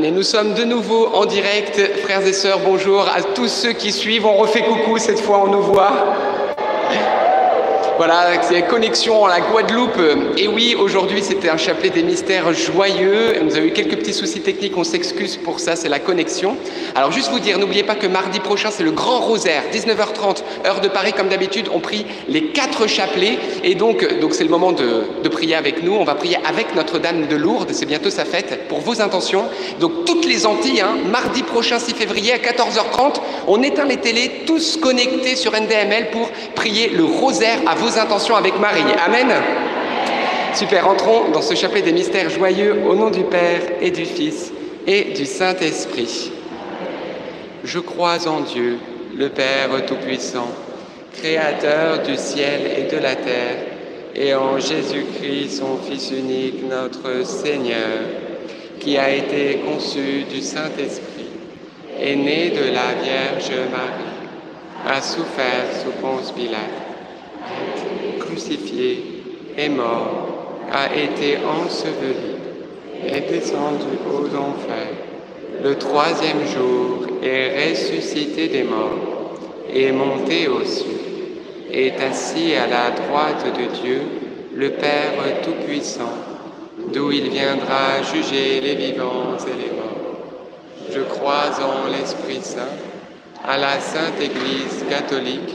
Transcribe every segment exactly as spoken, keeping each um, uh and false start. Bien, nous sommes de nouveau en direct, frères et sœurs, bonjour à tous ceux qui suivent. On refait coucou, cette fois on nous voit. Voilà, c'est la connexion à la Guadeloupe. Et oui, aujourd'hui c'était un chapelet des mystères joyeux. Nous avons eu quelques petits soucis techniques, on s'excuse pour ça, c'est la connexion. Alors juste vous dire, n'oubliez pas que mardi prochain c'est le grand rosaire, dix-neuf heures trente, heure de Paris comme d'habitude. On prie les quatre chapelets et donc donc c'est le moment de, de prier avec nous. On va prier avec Notre-Dame de Lourdes, c'est bientôt sa fête, pour vos intentions. Donc toutes les Antilles, hein, mardi prochain six février à quatorze heures trente, on éteint les télés, tous connectés sur N D M L pour prier le rosaire à vous. Vos intentions avec Marie. Amen. Super, entrons dans ce chapelet des mystères joyeux au nom du Père et du Fils et du Saint-Esprit. Je crois en Dieu, le Père Tout-Puissant, Créateur du ciel et de la terre, et en Jésus-Christ, son Fils unique, notre Seigneur, qui a été conçu du Saint-Esprit, est né de la Vierge Marie, a souffert sous Ponce Pilate, crucifié et mort, a été enseveli, est descendu aux enfers, le troisième jour est ressuscité des morts, est monté aux cieux, est assis à la droite de Dieu, le Père Tout-Puissant, d'où il viendra juger les vivants et les morts. Je crois en l'Esprit Saint, à la Sainte Église catholique,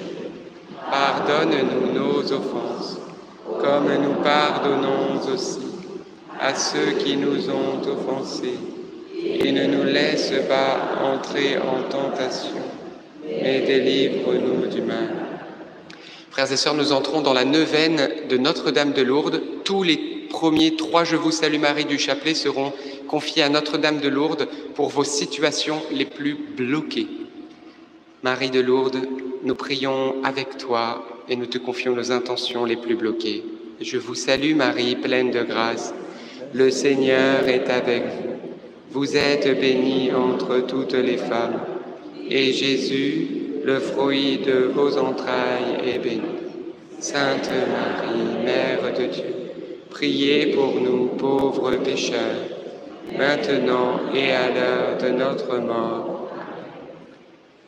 Pardonne-nous nos offenses, comme nous pardonnons aussi à ceux qui nous ont offensés. Et ne nous laisse pas entrer en tentation, mais délivre-nous du mal. Frères et sœurs, nous entrons dans la neuvaine de Notre-Dame de Lourdes. Tous les premiers trois « Je vous salue Marie » du chapelet seront confiés à Notre-Dame de Lourdes pour vos situations les plus bloquées. Marie de Lourdes, nous prions avec toi et nous te confions nos intentions les plus bloquées. Je vous salue Marie, pleine de grâce. Le Seigneur est avec vous. Vous êtes bénie entre toutes les femmes. Et Jésus, le fruit de vos entrailles, est béni. Sainte Marie, Mère de Dieu, priez pour nous pauvres pécheurs, maintenant et à l'heure de notre mort.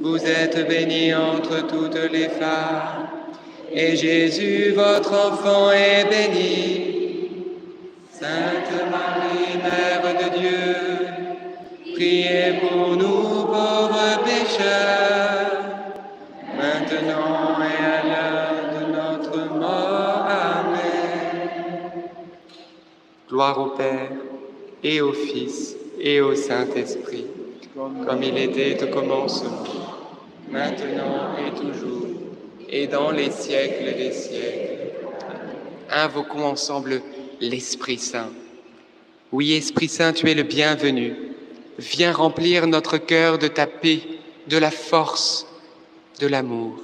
Vous êtes bénie entre toutes les femmes, et Jésus, votre enfant, est béni. Sainte Marie, Mère de Dieu, priez pour nous pauvres pécheurs, maintenant et à l'heure de notre mort. Amen. Gloire au Père, et au Fils, et au Saint-Esprit, comme il était au commencement, maintenant et toujours, et dans les siècles des siècles. Invoquons ensemble l'Esprit Saint. Oui, Esprit Saint, tu es le bienvenu. Viens remplir notre cœur de ta paix, de la force, de l'amour.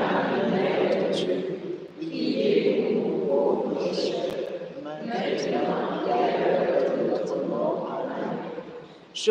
Marie, Mère de Dieu, priez pour nous pauvres pécheurs, maintenant et à l'heure de notre mort. Amen. Je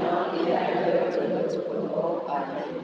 et à l'heure de notre mort. Amen.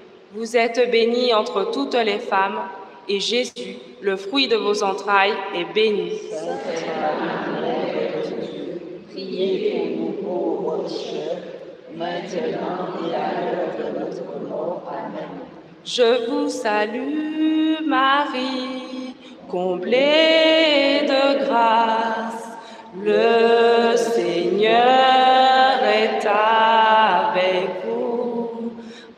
Vous êtes bénie entre toutes les femmes, et Jésus, le fruit de vos entrailles, est béni. Sainte Marie, Mère de Dieu, priez pour nous pauvres pécheurs, maintenant et à l'heure de notre mort. Amen. Je vous salue Marie, pleine de grâce. Le Seigneur est avec vous.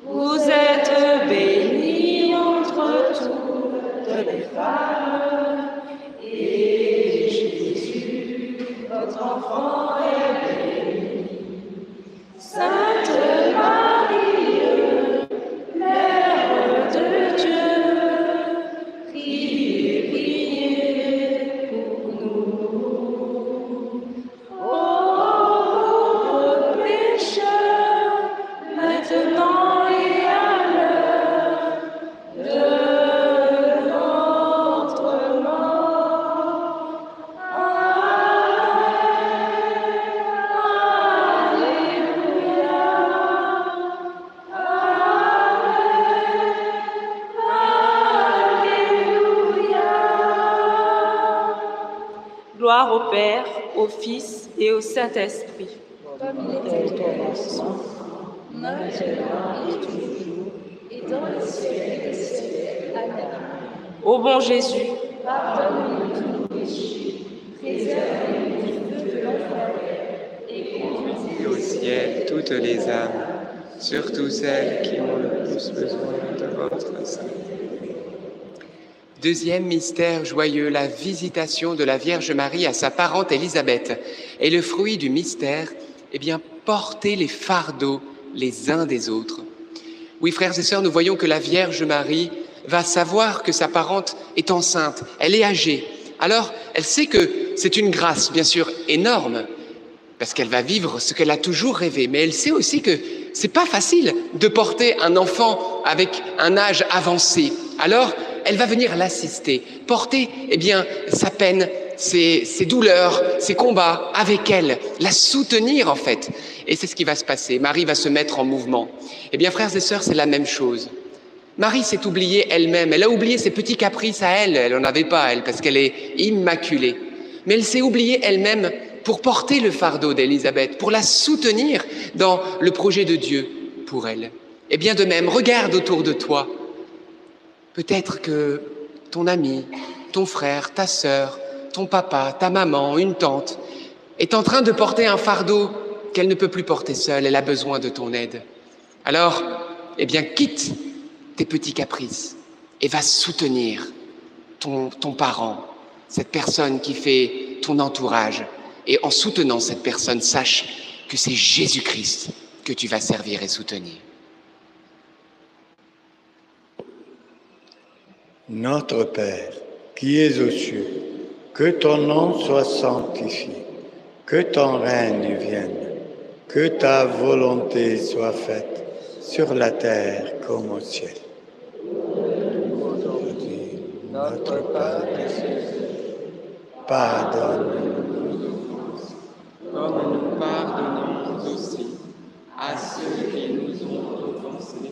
Vous êtes bénie entre toutes les femmes, et Jésus, le fruit de vos entrailles, est béni. Sainte Marie, Mère de Dieu, priez pour nous pauvres pécheurs, maintenant et à l'heure de notre mort. Amen. Je vous salue Marie, comblée de grâce, le Seigneur est avec vous. Vous êtes bénie entre toutes les femmes, et Jésus, votre enfant, maintenant et à l'heure Gloire au Père, au Fils et au Saint-Esprit. Comme il était au commencement, maintenant et toujours, et dans les siècles des siècles. Amen. Ô bon Jésus, pardonne-nous tous nos péchés, préservez-nous du feu de l'enfer, et conduisez au ciel toutes les âmes, surtout celles qui ont le plus besoin de votre sainteté. Deuxième mystère joyeux, la visitation de la Vierge Marie à sa parente Elisabeth. Et le fruit du mystère, eh bien, porter les fardeaux les uns des autres. Oui, frères et sœurs, nous voyons que la Vierge Marie va savoir que sa parente est enceinte, elle est âgée. Alors, elle sait que c'est une grâce, bien sûr, énorme, parce qu'elle va vivre ce qu'elle a toujours rêvé. Mais elle sait aussi que c'est pas facile de porter un enfant avec un âge avancé. Alors, elle va venir l'assister, porter eh bien, sa peine, ses, ses douleurs, ses combats avec elle, la soutenir en fait. Et c'est ce qui va se passer, Marie va se mettre en mouvement. Eh bien frères et sœurs, c'est la même chose. Marie s'est oubliée elle-même, elle a oublié ses petits caprices à elle, elle n'en avait pas elle parce qu'elle est immaculée. Mais elle s'est oubliée elle-même pour porter le fardeau d'Élisabeth, pour la soutenir dans le projet de Dieu pour elle. Et bien de même, regarde autour de toi. Peut-être que ton ami, ton frère, ta sœur, ton papa, ta maman, une tante, est en train de porter un fardeau qu'elle ne peut plus porter seule, elle a besoin de ton aide. Alors, eh bien, quitte tes petits caprices et va soutenir ton, ton parent, cette personne qui fait ton entourage. Et en soutenant cette personne, sache que c'est Jésus-Christ que tu vas servir et soutenir. Notre Père, qui es aux cieux, que ton nom soit sanctifié, que ton règne vienne, que ta volonté soit faite sur la terre comme au ciel. Aujourd'hui, notre Père, pardonne-nous nos offenses, comme nous pardonnons aussi à ceux qui nous ont offensés,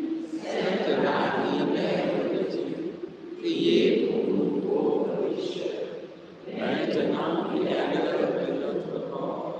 Sainte Marie, Mère de Dieu, priez pour nous pauvres pécheurs, maintenant et à l'heure de notre mort.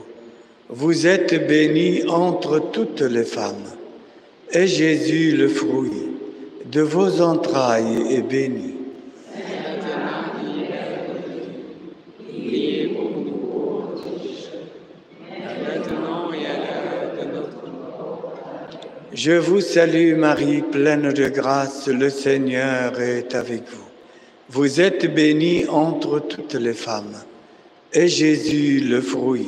Vous êtes bénie entre toutes les femmes, et Jésus, le fruit de vos entrailles est béni. Sainte Marie, Mère de Dieu, priez pour nous pauvres pécheurs, maintenant et à l'heure de notre mort. Je vous salue Marie, pleine de grâce, le Seigneur est avec vous. Vous êtes bénie entre toutes les femmes, et Jésus, le fruit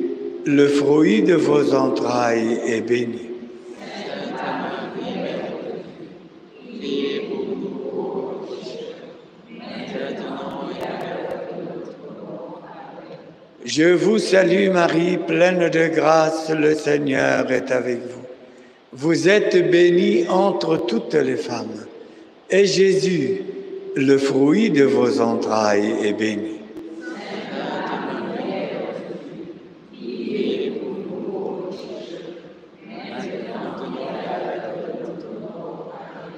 le fruit de vos entrailles, est béni. Sainte Marie, Mère de Dieu, priez pour nous pauvres pécheurs, maintenant et à l'heure de notre mort. Amen. Je vous salue Marie, pleine de grâce, le Seigneur est avec vous. Vous êtes bénie entre toutes les femmes, et Jésus, le fruit de vos entrailles, est béni. Sainte Marie, priez pour nous pauvres pécheurs, maintenant et à l'heure de notre mort. Amen.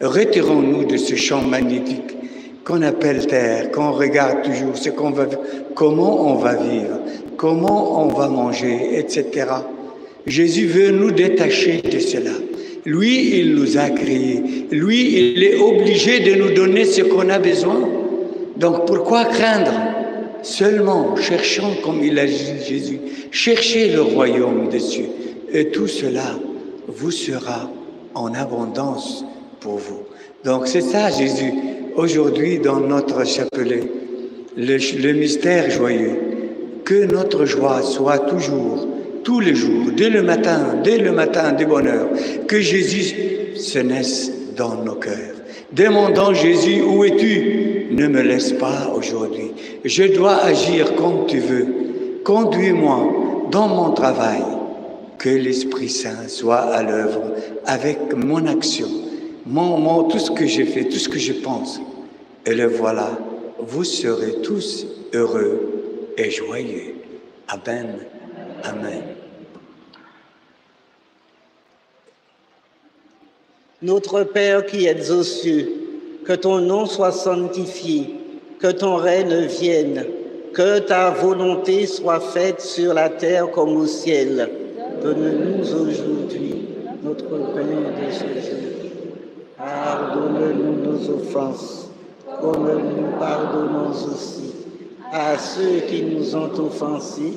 Retirons-nous de ce champ magnétique qu'on appelle terre, qu'on regarde toujours, ce qu'on va, comment on va vivre, comment on va manger, et cetera. Jésus veut nous détacher de cela. Lui, il nous a créés. Lui, il est obligé de nous donner ce qu'on a besoin. Donc, pourquoi craindre? Seulement, cherchons, comme il a dit Jésus, cherchez le royaume des cieux. Et tout cela vous sera en abondance pour vous. Donc, c'est ça, Jésus, aujourd'hui, dans notre chapelet, le, le mystère joyeux. Que notre joie soit toujours, tous les jours, dès le matin, dès le matin de bonne heure, que Jésus se naisse dans nos cœurs. Demandons Jésus, où es-tu? Ne me laisse pas aujourd'hui. Je dois agir comme tu veux. Conduis-moi dans mon travail. Que l'Esprit Saint soit à l'œuvre avec mon action, mon, mon, tout ce que j'ai fait, tout ce que je pense. Et le voilà, vous serez tous heureux et joyeux. Amen. Amen. Notre Père qui es aux cieux, que ton nom soit sanctifié, que ton règne vienne, que ta volonté soit faite sur la terre comme au ciel. Donne-nous aujourd'hui notre pain de ce jour. Pardonne-nous nos offenses, comme nous pardonnons aussi à ceux qui nous ont offensés.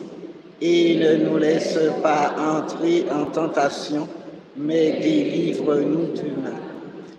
Et ne nous laisse pas entrer en tentation, mais délivre-nous du mal.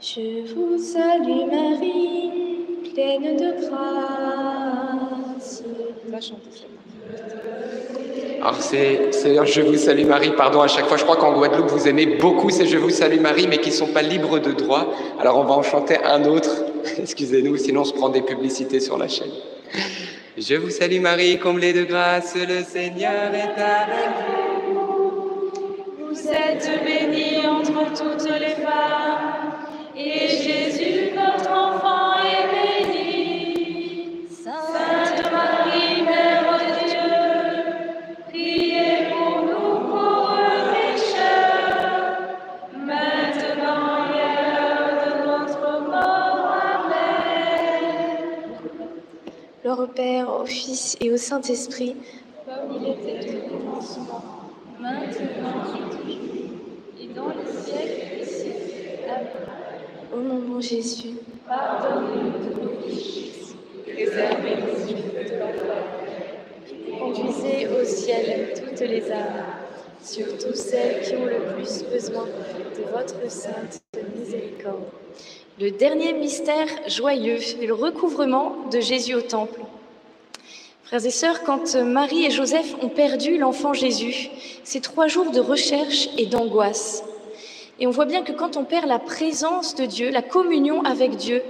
Je vous salue Marie, pleine de grâce. On va chanter ça. Alors c'est, c'est un « Je vous salue Marie », pardon, à chaque fois, je crois qu'en Guadeloupe, vous aimez beaucoup ces « Je vous salue Marie », mais qui ne sont pas libres de droit. Alors on va en chanter un autre, excusez-nous, sinon on se prend des publicités sur la chaîne. « Je vous salue Marie, comblée de grâce, le Seigneur est avec vous. Vous êtes bénie entre toutes les femmes, et Jésus, votre enfant, est béni. Sainte Marie, Mère de Dieu, priez pour nous pauvres pécheurs, maintenant et à l'heure de notre mort. Amen. » Gloire au Père, au Fils et au Saint-Esprit, comme il était au commencement, maintenant et toujours, et dans les siècles des siècles. Amen. Ô mon bon Jésus, pardonnez-nous de nos péchés, préservez-nous de la mort, conduisez au ciel toutes les âmes, surtout celles qui ont le plus besoin de votre sainte miséricorde. Le dernier mystère joyeux est le recouvrement de Jésus au temple. Frères et sœurs, quand Marie et Joseph ont perdu l'enfant Jésus, c'est trois jours de recherche et d'angoisse. Et on voit bien que quand on perd la présence de Dieu, la communion avec Dieu,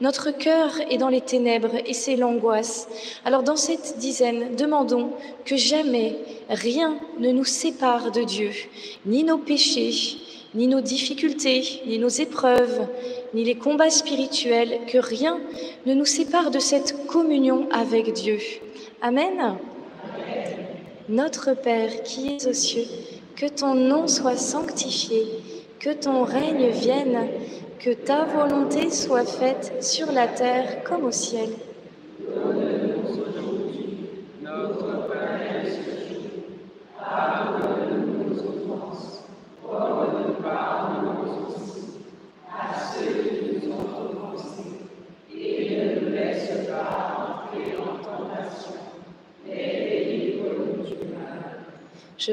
notre cœur est dans les ténèbres et c'est l'angoisse. Alors dans cette dizaine, demandons que jamais rien ne nous sépare de Dieu, ni nos péchés, ni nos difficultés, ni nos épreuves, ni les combats spirituels, que rien ne nous sépare de cette communion avec Dieu. Amen. Amen. Notre Père qui es aux cieux, que ton nom soit sanctifié, que ton règne vienne, que ta volonté soit faite sur la terre comme au ciel. Donne-nous aujourd'hui notre pain quotidien. Pardonne-nous nos offenses, comme nous pardonnons aussi à ceux qui nous ont offensés. Et ne nous laisse pas entrer en tentation, mais délivre-nous du mal. Je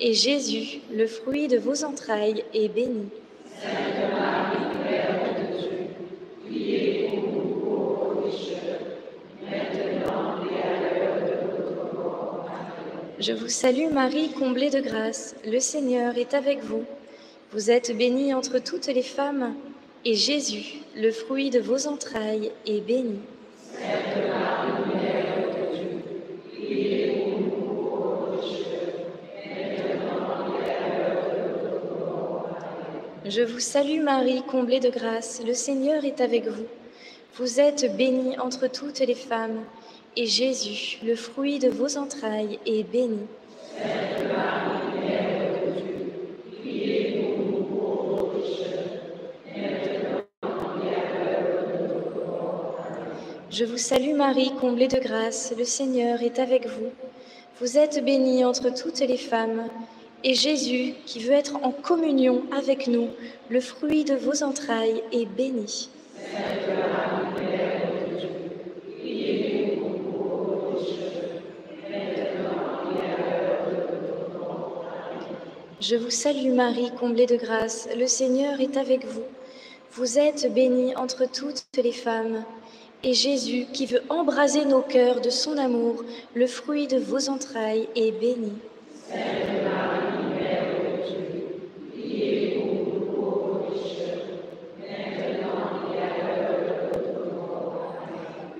et Jésus, le fruit de vos entrailles, est béni. Sainte Marie, Mère de Dieu, priez pour nous pauvres pécheurs, maintenant et à l'heure de notre mort. Amen. Je vous salue Marie, comblée de grâce, le Seigneur est avec vous. Vous êtes bénie entre toutes les femmes, et Jésus, le fruit de vos entrailles, est béni. Sainte Marie, Mère de Dieu, priez. Je vous salue Marie, comblée de grâce, le Seigneur est avec vous. Vous êtes bénie entre toutes les femmes, et Jésus, le fruit de vos entrailles, est béni. Sainte Marie, Mère de Dieu, priez pour nous pauvres pécheurs, maintenant et à l'heure de notre mort. Amen. Je vous salue Marie, comblée de grâce, le Seigneur est avec vous. Vous êtes bénie entre toutes les femmes, et Jésus, qui veut être en communion avec nous, le fruit de vos entrailles est béni. Sainte Marie, Mère de Dieu, priez pour nous pauvres pécheurs, maintenant et à l'heure de notre mort. Amen. Je vous salue Marie, comblée de grâce, le Seigneur est avec vous. Vous êtes bénie entre toutes les femmes, et Jésus, qui veut embraser nos cœurs de son amour, le fruit de vos entrailles est béni. Sainte Marie,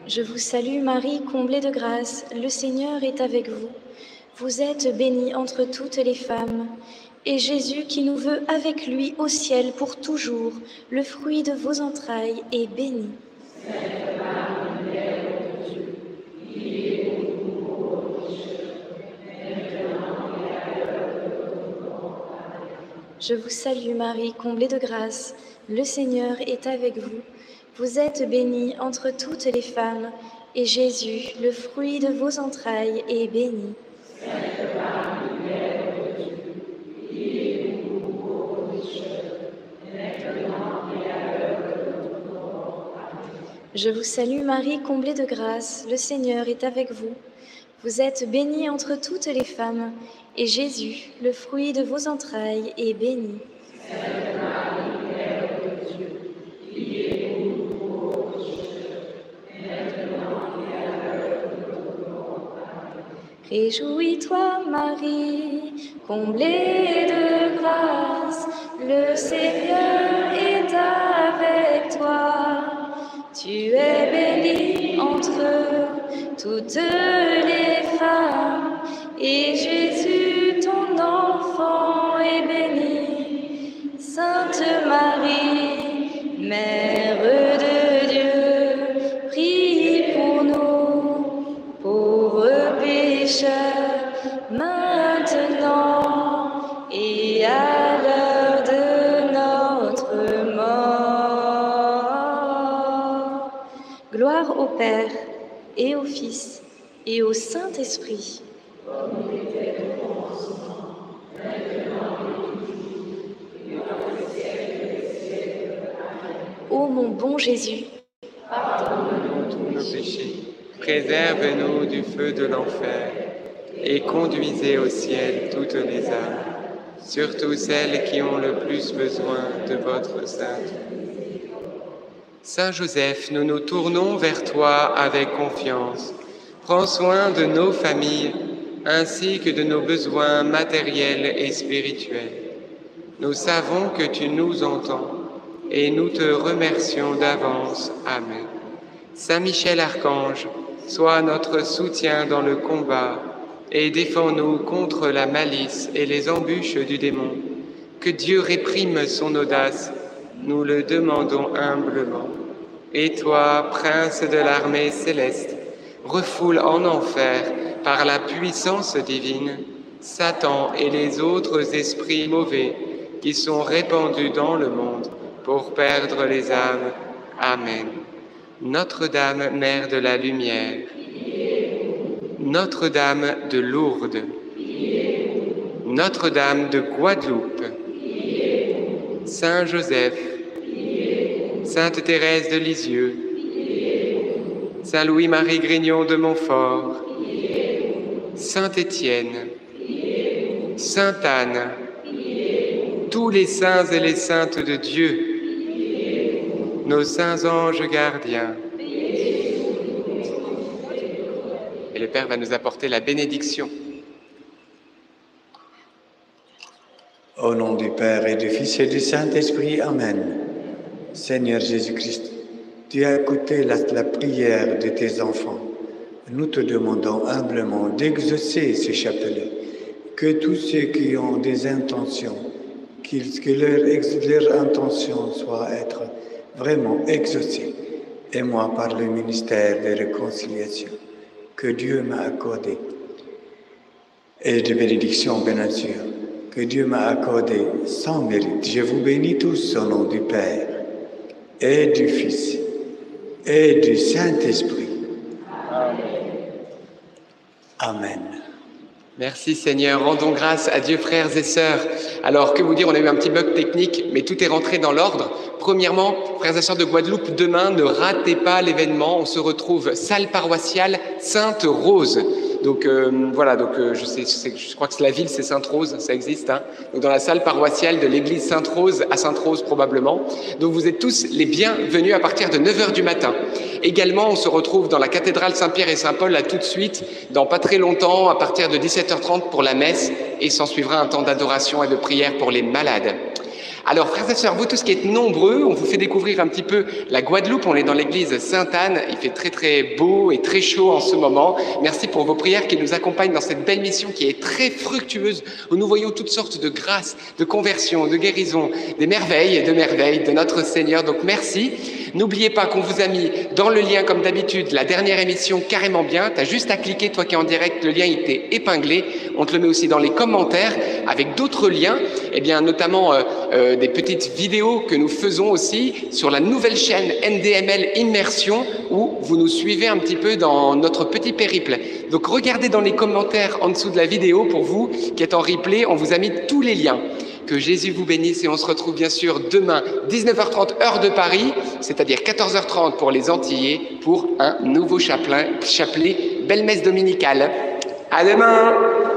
je vous salue Marie, comblée de grâce, le Seigneur est avec vous. Vous êtes bénie entre toutes les femmes, Et Jésus, qui nous veut avec lui au ciel pour toujours, le fruit de vos entrailles est béni. Sainte Marie, Mère de Dieu, priez pour nous pauvres pécheurs, maintenant et à l'heure de notre mort. Amen. Je vous salue Marie, comblée de grâce, le Seigneur est avec vous. Vous êtes bénie entre toutes les femmes, et Jésus, le fruit de vos entrailles, est béni. Sainte Marie, je vous salue Marie, comblée de grâce, le Seigneur est avec vous. Vous êtes bénie entre toutes les femmes, et Jésus, le fruit de vos entrailles, est béni. Sainte Marie, Mère de Dieu, priez pour nous pauvres pécheurs, maintenant et à l'heure de notre mort. Amen. Réjouis-toi Marie, comblée de grâce, le Seigneur est avec toi. Tu es bénie entre toutes les femmes, et Jésus, ton enfant, est béni. Sainte Marie, Mère de Dieu, prie pour nous, pauvres pécheurs, maintenant et à l'heure de notre mort. Gloire au Père, et au Fils, et au Saint-Esprit. Comme il était au commencement, maintenant et toujours, et dans le siècle des siècles. Amen. Ô mon bon Jésus, pardonne-nous tous nos péchés, préserve-nous du feu de l'enfer, et conduisez au ciel toutes les âmes, surtout celles qui ont le plus besoin de votre sainteté. Saint Joseph, nous nous tournons vers toi avec confiance. Prends soin de nos familles, ainsi que de nos besoins matériels et spirituels. Nous savons que tu nous entends, et nous te remercions d'avance. Amen. Saint Michel Archange, sois notre soutien dans le combat, et défends-nous contre la malice et les embûches du démon. Que Dieu réprime son audace, nous le demandons humblement. Et toi, prince de l'armée céleste, refoule en enfer, par la puissance divine, Satan et les autres esprits mauvais qui sont répandus dans le monde pour perdre les âmes. Amen. Notre-Dame, Mère de la Lumière, Notre-Dame de Lourdes, Notre-Dame de Guadeloupe, Saint Joseph, Sainte Thérèse de Lisieux, Saint Louis-Marie Grignon de Montfort, Saint Étienne, Sainte Anne, tous les saints et les saintes de Dieu, nos saints anges gardiens. Et le Père va nous apporter la bénédiction. Au nom du Père et du Fils et du Saint-Esprit, Amen. Seigneur Jésus-Christ, tu as écouté la, la prière de tes enfants. Nous te demandons humblement d'exaucer ce chapelet, que tous ceux qui ont des intentions, qu que leur, ex, leur intention soit être vraiment exaucée. Et moi, par le ministère de réconciliation que Dieu m'a accordé, et de bénédiction, bien sûr, que Dieu m'a accordé sans mérite. Je vous bénis tous au nom du Père, et du Fils, et du Saint-Esprit. Amen. Amen. Merci Seigneur. Rendons grâce à Dieu, frères et sœurs. Alors, que vous dire, on a eu un petit bug technique, mais tout est rentré dans l'ordre. Premièrement, frères et sœurs de Guadeloupe, demain, ne ratez pas l'événement. On se retrouve salle paroissiale Sainte-Rose. Donc euh, voilà, donc, euh, je, sais, je, sais, je crois que la ville, c'est Sainte-Rose, ça existe. Hein, donc dans la salle paroissiale de l'église Sainte-Rose, à Sainte-Rose probablement. Donc vous êtes tous les bienvenus à partir de neuf heures du matin. Également, on se retrouve dans la cathédrale Saint-Pierre et Saint-Paul, là tout de suite, dans pas très longtemps, à partir de dix-sept heures trente pour la messe. Et s'en suivra un temps d'adoration et de prière pour les malades. Alors, frères et sœurs, vous tous qui êtes nombreux, on vous fait découvrir un petit peu la Guadeloupe. On est dans l'église Sainte-Anne. Il fait très très beau et très chaud en ce moment. Merci pour vos prières qui nous accompagnent dans cette belle mission qui est très fructueuse, où nous voyons toutes sortes de grâces, de conversions, de guérisons, des merveilles et de merveilles de notre Seigneur. Donc, merci. N'oubliez pas qu'on vous a mis dans le lien, comme d'habitude, la dernière émission carrément bien. Tu as juste à cliquer, toi qui es en direct, le lien il t'est épinglé. On te le met aussi dans les commentaires avec d'autres liens, et bien notamment euh, euh, des petites vidéos que nous faisons aussi sur la nouvelle chaîne N D M L Immersion, où vous nous suivez un petit peu dans notre petit périple. Donc regardez dans les commentaires en dessous de la vidéo pour vous qui êtes en replay, on vous a mis tous les liens. Que Jésus vous bénisse et on se retrouve bien sûr demain dix-neuf heures trente heure de Paris, c'est-à-dire quatorze heures trente pour les Antillais, pour un nouveau chaplain, chapelet, belle messe dominicale. À demain!